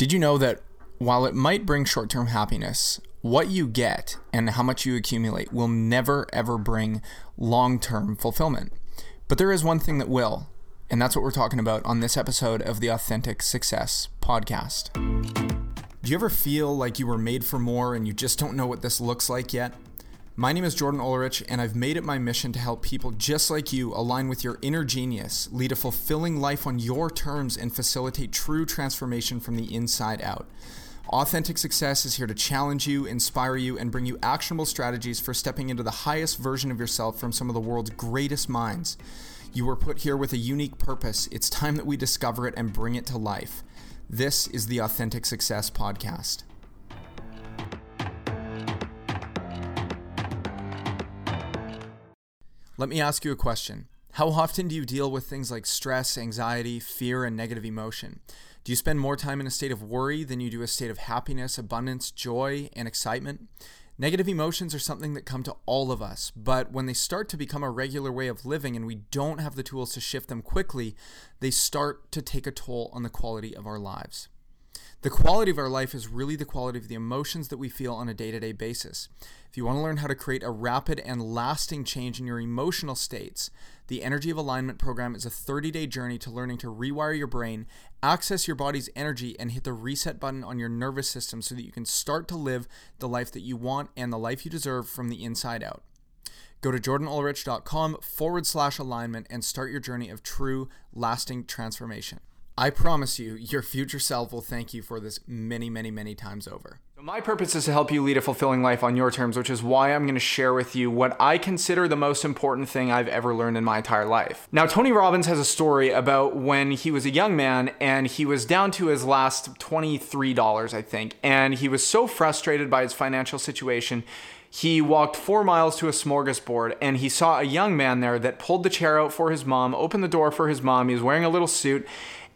Did you know that while it might bring short-term happiness, what you get and how much you accumulate will never, ever bring long-term fulfillment? But there is one thing that will, and that's what we're talking about on this episode of the Authentic Success Podcast. Do you ever feel like you were made for more and you just don't know what this looks like yet? My name is Jordan Ulrich, and I've made it my mission to help people just like you align with your inner genius, lead a fulfilling life on your terms, and facilitate true transformation from the inside out. Authentic Success is here to challenge you, inspire you, and bring you actionable strategies for stepping into the highest version of yourself from some of the world's greatest minds. You were put here with a unique purpose. It's time that we discover it and bring it to life. This is the Authentic Success Podcast. Let me ask you a question. How often do you deal with things like stress, anxiety, fear, and negative emotion? Do you spend more time in a state of worry than you do a state of happiness, abundance, joy, and excitement? Negative emotions are something that come to all of us, but when they start to become a regular way of living and we don't have the tools to shift them quickly, they start to take a toll on the quality of our lives. The quality of our life is really the quality of the emotions that we feel on a day-to-day basis. If you want to learn how to create a rapid and lasting change in your emotional states, the Energy of Alignment program is a 30-day journey to learning to rewire your brain, access your body's energy, and hit the reset button on your nervous system so that you can start to live the life that you want and the life you deserve from the inside out. Go to jordanulrich.com/alignment and start your journey of true, lasting transformation. I promise you, your future self will thank you for this many, many, many times over. My purpose is to help you lead a fulfilling life on your terms, which is why I'm going to share with you what I consider the most important thing I've ever learned in my entire life. Now, Tony Robbins has a story about when he was a young man and he was down to his last $23, I think, and he was so frustrated by his financial situation. He walked 4 miles to a smorgasbord and he saw a young man there that pulled the chair out for his mom, opened the door for his mom. He was wearing a little suit.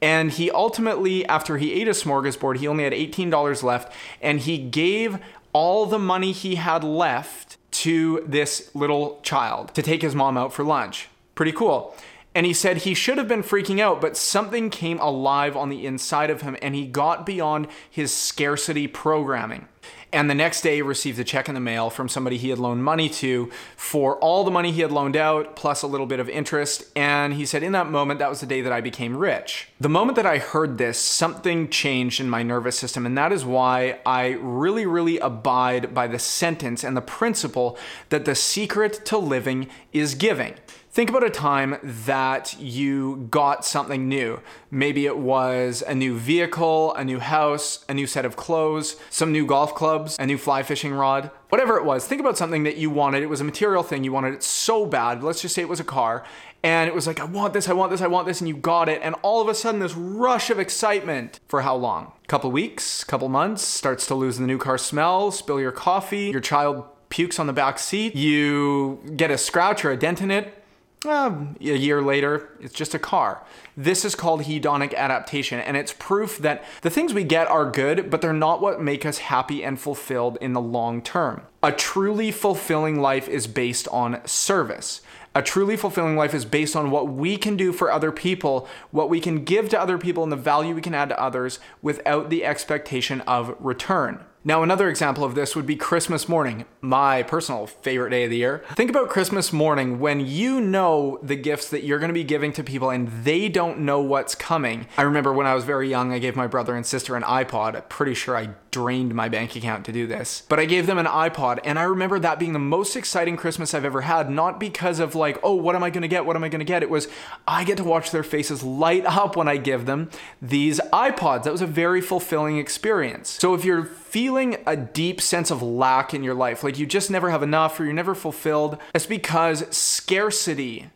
And he ultimately, after he ate a smorgasbord, he only had $18 left, and he gave all the money he had left to this little child to take his mom out for lunch. Pretty cool. And he said he should have been freaking out, but something came alive on the inside of him, and he got beyond his scarcity programming. And the next day, he received a check in the mail from somebody he had loaned money to for all the money he had loaned out, plus a little bit of interest. And he said, in that moment, that was the day that I became rich. The moment that I heard this, something changed in my nervous system. And that is why I really, really abide by the sentence and the principle that the secret to living is giving. Think about a time that you got something new. Maybe it was a new vehicle, a new house, a new set of clothes, some new golf clubs, a new fly fishing rod, whatever it was. Think about something that you wanted. It was a material thing. You wanted it so bad. Let's just say it was a car. And it was like, I want this, I want this, I want this. And you got it. And all of a sudden, this rush of excitement for how long? Couple weeks, couple months, starts to lose the new car smell, spill your coffee, your child pukes on the back seat, you get a scratch or a dent in it. A year later, it's just a car. This is called hedonic adaptation, and it's proof that the things we get are good, but they're not what make us happy and fulfilled in the long term. A truly fulfilling life is based on service. A truly fulfilling life is based on what we can do for other people, what we can give to other people, and the value we can add to others without the expectation of return. Now, another example of this would be Christmas morning, my personal favorite day of the year. Think about Christmas morning when you know the gifts that you're going to be giving to people and they don't know what's coming. I remember when I was very young, I gave my brother and sister an iPod. I'm pretty sure I drained my bank account to do this, but I gave them an iPod. And I remember that being the most exciting Christmas I've ever had, not because of like, oh, what am I going to get? What am I going to get? It was, I get to watch their faces light up when I give them these iPods. That was a very fulfilling experience. So if you're feeling a deep sense of lack in your life, like you just never have enough or you're never fulfilled, that's because scarcity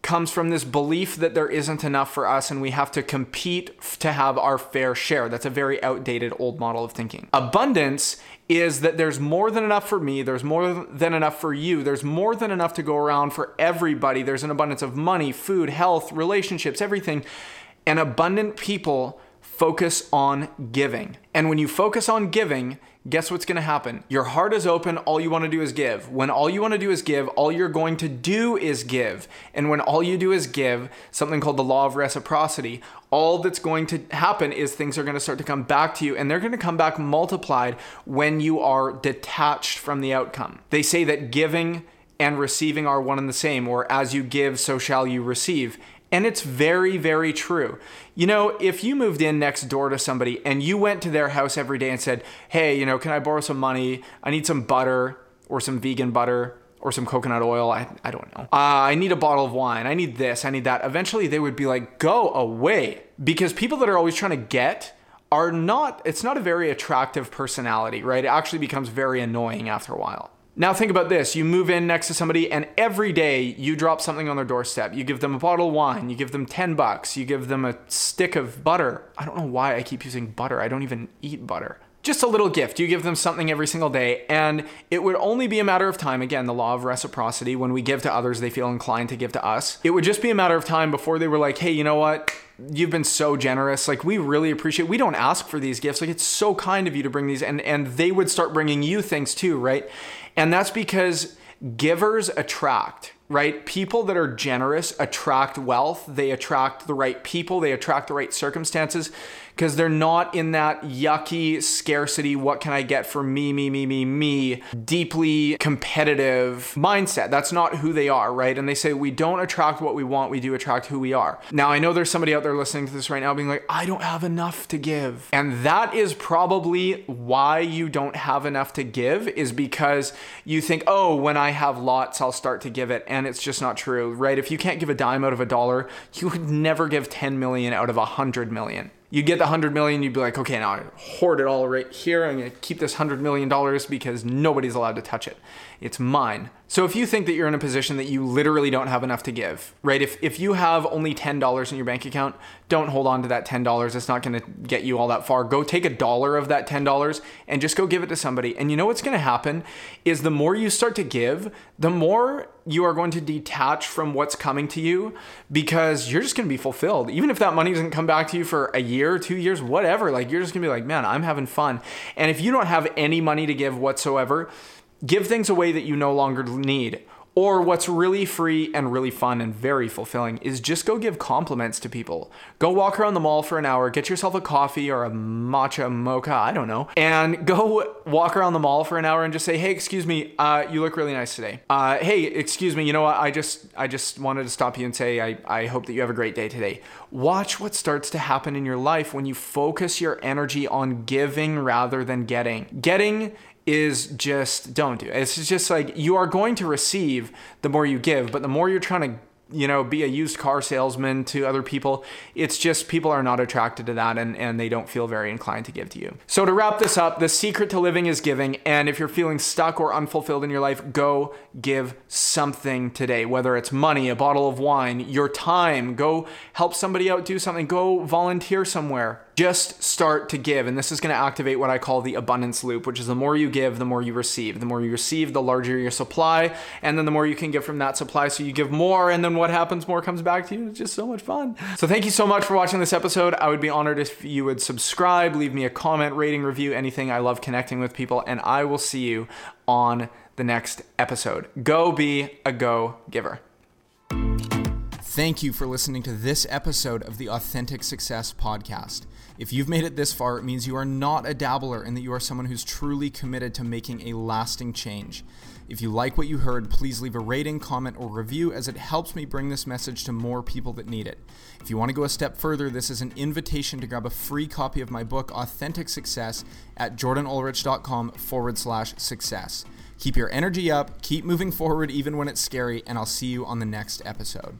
comes from this belief that there isn't enough for us and we have to compete to have our fair share. That's a very outdated old model of thinking. Abundance is that there's more than enough for me, there's more than enough for you, there's more than enough to go around for everybody, there's an abundance of money, food, health, relationships, everything, and abundant people focus on giving. And when you focus on giving, guess what's gonna happen? Your heart is open, all you wanna do is give. When all you wanna do is give, all you're going to do is give. And when all you do is give, something called the law of reciprocity, all that's going to happen is things are gonna start to come back to you, and they're gonna come back multiplied when you are detached from the outcome. They say that giving and receiving are one and the same, or as you give, so shall you receive. And it's very, very true. You know, if you moved in next door to somebody and you went to their house every day and said, hey, you know, can I borrow some money? I need some butter or some vegan butter or some coconut oil. I don't know. I need a bottle of wine. I need this. I need that. Eventually, they would be like, go away. Because people that are always trying to get are not, it's not a very attractive personality, right? It actually becomes very annoying after a while. Now think about this, you move in next to somebody and every day you drop something on their doorstep. You give them a bottle of wine, you give them $10, you give them a stick of butter. I don't know why I keep using butter, I don't even eat butter. Just a little gift, you give them something every single day, and it would only be a matter of time, again, the law of reciprocity, when we give to others, they feel inclined to give to us. It would just be a matter of time before they were like, hey, you know what? You've been so generous. Like, we really appreciate, we don't ask for these gifts. Like, it's so kind of you to bring these, and they would start bringing you things too, right? And that's because givers attract, right? People that are generous attract wealth. They attract the right people. They attract the right circumstances because they're not in that yucky scarcity, what can I get for me, deeply competitive mindset. That's not who they are, right? And they say, we don't attract what we want. We do attract who we are. Now, I know there's somebody out there listening to this right now being like, I don't have enough to give. And that is probably why you don't have enough to give, is because you think, oh, when I have lots, I'll start to give it. And it's just not true, right? If you can't give a dime out of a dollar, you would never give 10 million out of 100 million. You'd get the 100 million, you'd be like, okay, now I hoard it all right here. I'm gonna keep this $100 million because nobody's allowed to touch it. It's mine. So if you think that you're in a position that you literally don't have enough to give, right? If you have only $10 in your bank account, don't hold on to that $10. It's not gonna get you all that far. Go take a dollar of that $10 and just go give it to somebody. And you know what's gonna happen is the more you start to give, the more you are going to detach from what's coming to you because you're just gonna be fulfilled. Even if that money doesn't come back to you for a year, 2 years, whatever, like you're just gonna be like, man, I'm having fun. And if you don't have any money to give whatsoever, give things away that you no longer need. Or what's really free and really fun and very fulfilling is just go give compliments to people. Go walk around the mall for an hour, get yourself a coffee or a matcha mocha, I don't know, and go walk around the mall for an hour and just say, hey, excuse me, you look really nice today. Hey, excuse me, you know what, I just wanted to stop you and say, I hope that you have a great day today. Watch what starts to happen in your life when you focus your energy on giving rather than getting. Getting is just, don't do it. It's just like, you are going to receive the more you give, but the more you're trying to, you know, be a used car salesman to other people, it's just people are not attracted to that and they don't feel very inclined to give to you. So to wrap this up, the secret to living is giving. And if you're feeling stuck or unfulfilled in your life, go give something today, whether it's money, a bottle of wine, your time, go help somebody out, do something, go volunteer somewhere. Just start to give, and this is going to activate what I call the abundance loop, which is the more you give, the more you receive. The more you receive, the larger your supply, and then the more you can give from that supply, so you give more, and then what happens, more comes back to you. It's just so much fun. So thank you so much for watching this episode. I would be honored if you would subscribe, leave me a comment, rating, review, anything. I love connecting with people, and I will see you on the next episode. Go be a go-giver. Thank you for listening to this episode of the Authentic Success Podcast. If you've made it this far, it means you are not a dabbler and that you are someone who's truly committed to making a lasting change. If you like what you heard, please leave a rating, comment, or review as it helps me bring this message to more people that need it. If you want to go a step further, this is an invitation to grab a free copy of my book, Authentic Success, at jordanulrich.com/success. Keep your energy up, keep moving forward even when it's scary, and I'll see you on the next episode.